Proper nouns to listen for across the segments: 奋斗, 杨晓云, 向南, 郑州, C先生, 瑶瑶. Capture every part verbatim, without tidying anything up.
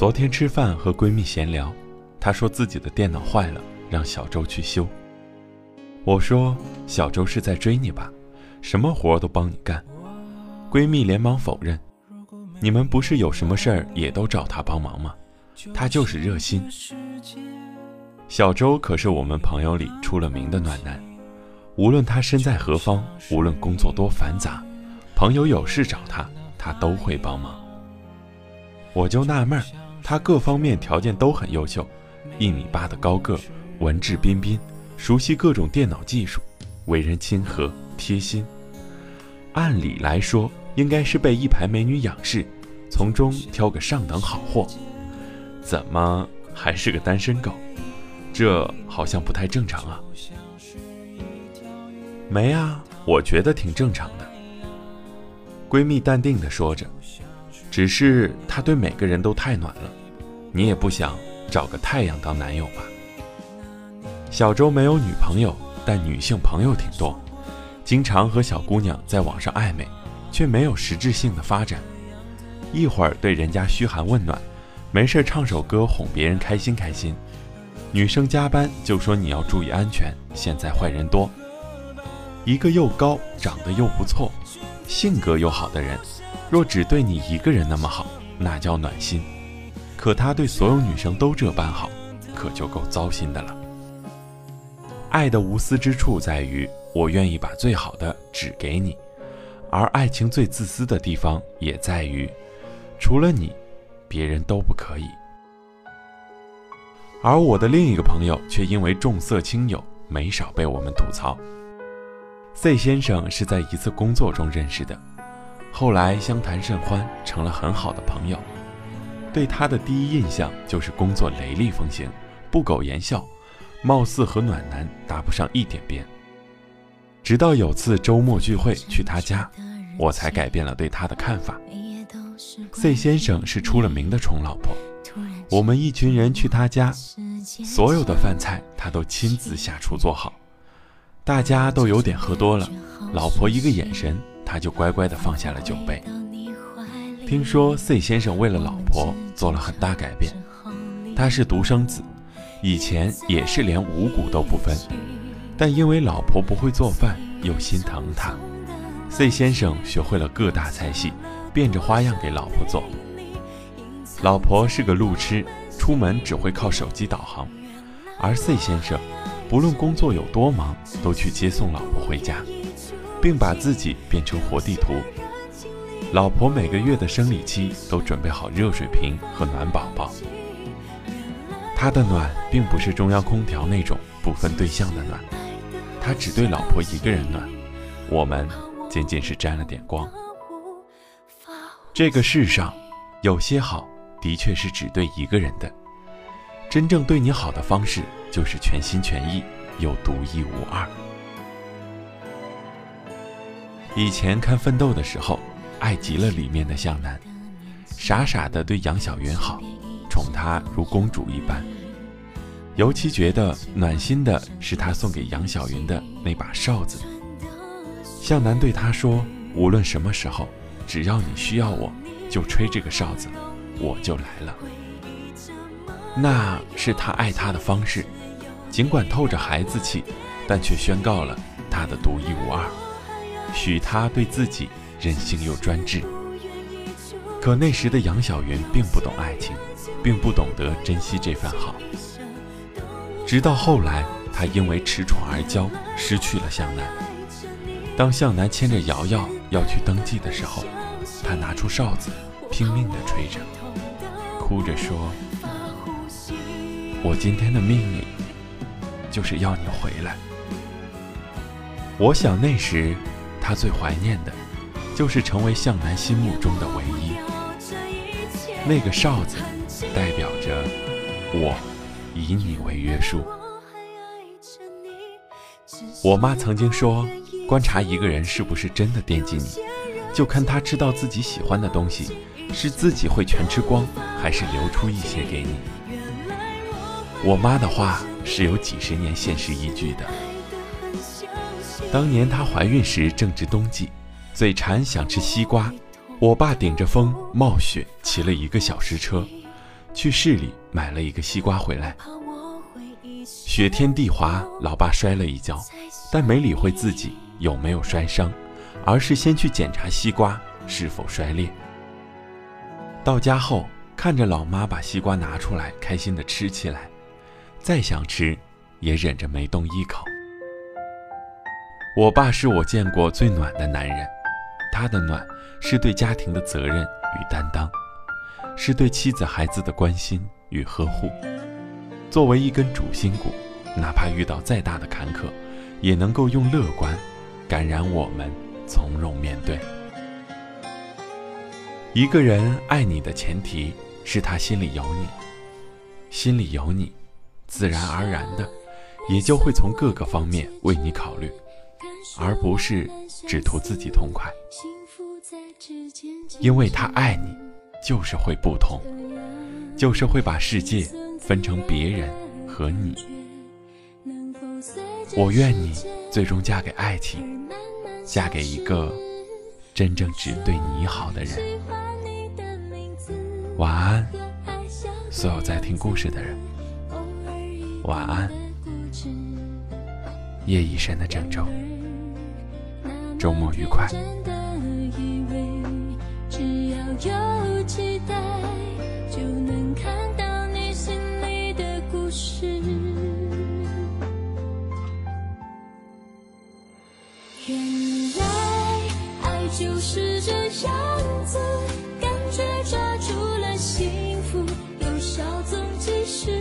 昨天吃饭和闺蜜闲聊，她说自己的电脑坏了，让小周去修。我说小周是在追你吧，什么活都帮你干。闺蜜连忙否认，你们不是有什么事儿也都找她帮忙吗？她就是热心。小周可是我们朋友里出了名的暖男，无论他身在何方，无论工作多繁杂，朋友有事找他，他都会帮忙。我就纳闷，他各方面条件都很优秀，一米八的高个，文质彬彬，熟悉各种电脑技术，为人亲和贴心。按理来说，应该是被一排美女仰视，从中挑个上等好货，怎么还是个单身狗？这好像不太正常啊。没啊，我觉得挺正常的。闺蜜淡定地说着，只是她对每个人都太暖了，你也不想找个太阳当男友吧？小周没有女朋友，但女性朋友挺多，经常和小姑娘在网上暧昧，却没有实质性的发展。一会儿对人家嘘寒问暖，没事唱首歌哄别人开心开心。女生加班就说你要注意安全，现在坏人多。一个又高长得又不错，性格又好的人，若只对你一个人那么好，那叫暖心。可他对所有女生都这般好，可就够糟心的了。爱的无私之处在于，我愿意把最好的只给你，而爱情最自私的地方也在于，除了你，别人都不可以。而我的另一个朋友却因为重色轻友，没少被我们吐槽。C 先生是在一次工作中认识的，后来相谈甚欢，成了很好的朋友。对他的第一印象就是工作雷厉风行，不苟言笑，貌似和暖男搭不上一点边。直到有次周末聚会去他家，我才改变了对他的看法。C 先生是出了名的宠老婆，我们一群人去他家，所有的饭菜他都亲自下厨做好。大家都有点喝多了，老婆一个眼神，他就乖乖地放下了酒杯。听说 C 先生为了老婆做了很大改变，他是独生子，以前也是连五谷都不分，但因为老婆不会做饭，又心疼他， C 先生学会了各大菜系，变着花样给老婆做。老婆是个路痴，出门只会靠手机导航，而 C 先生不论工作有多忙，都去接送老婆回家，并把自己变成活地图。老婆每个月的生理期都准备好热水瓶和暖宝宝。他的暖并不是中央空调那种不分对象的暖，他只对老婆一个人暖，我们仅仅是沾了点光。这个世上，有些好的确是只对一个人的，真正对你好的方式就是全心全意又独一无二。以前看《奋斗》的时候，爱极了里面的向南，傻傻的对杨晓云好，宠她如公主一般。尤其觉得暖心的是他送给杨晓云的那把哨子。向南对她说，无论什么时候，只要你需要我，就吹这个哨子，我就来了。那是他爱她的方式，尽管透着孩子气，但却宣告了他的独一无二，许他对自己任性又专制。可那时的杨晓云并不懂爱情，并不懂得珍惜这份好。直到后来，他因为恃宠而骄，失去了向南。当向南牵着瑶瑶要去登记的时候，他拿出哨子，拼命地吹着，哭着说，我今天的命令就是要你回来。我想那时他最怀念的就是成为向南心目中的唯一。那个哨子代表着我以你为约束。我妈曾经说，观察一个人是不是真的惦记你，就看他吃到自己喜欢的东西，是自己会全吃光，还是留出一些给你。我妈的话是有几十年现实依据的。当年她怀孕时正值冬季，嘴馋想吃西瓜，我爸顶着风冒雪骑了一个小时车，去市里买了一个西瓜回来。雪天地滑，老爸摔了一跤，但没理会自己有没有摔伤，而是先去检查西瓜是否摔裂。到家后，看着老妈把西瓜拿出来，开心地吃起来，再想吃，也忍着没动一口。我爸是我见过最暖的男人，他的暖是对家庭的责任与担当，是对妻子孩子的关心与呵护。作为一根主心骨，哪怕遇到再大的坎坷，也能够用乐观感染我们，从容面对。一个人爱你的前提是他心里有你，心里有你，自然而然的也就会从各个方面为你考虑，而不是只图自己痛快。因为他爱你，就是会不同，就是会把世界分成别人和你。我愿你最终嫁给爱情，嫁给一个真正只对你好的人。晚安，所有在听故事的人，晚安，夜已深的郑州，周末愉快。有期待就能看到你心里的故事，原来爱就是这样子，感觉抓住了幸福又稍纵即逝，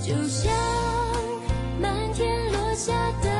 就像漫天落下的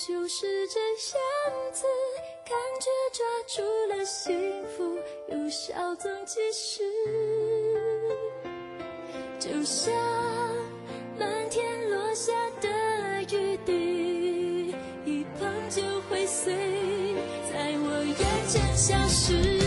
就是这样子，感觉抓住了幸福又稍纵即逝，就像漫天落下的雨滴，一碰就会碎，在我眼前消失。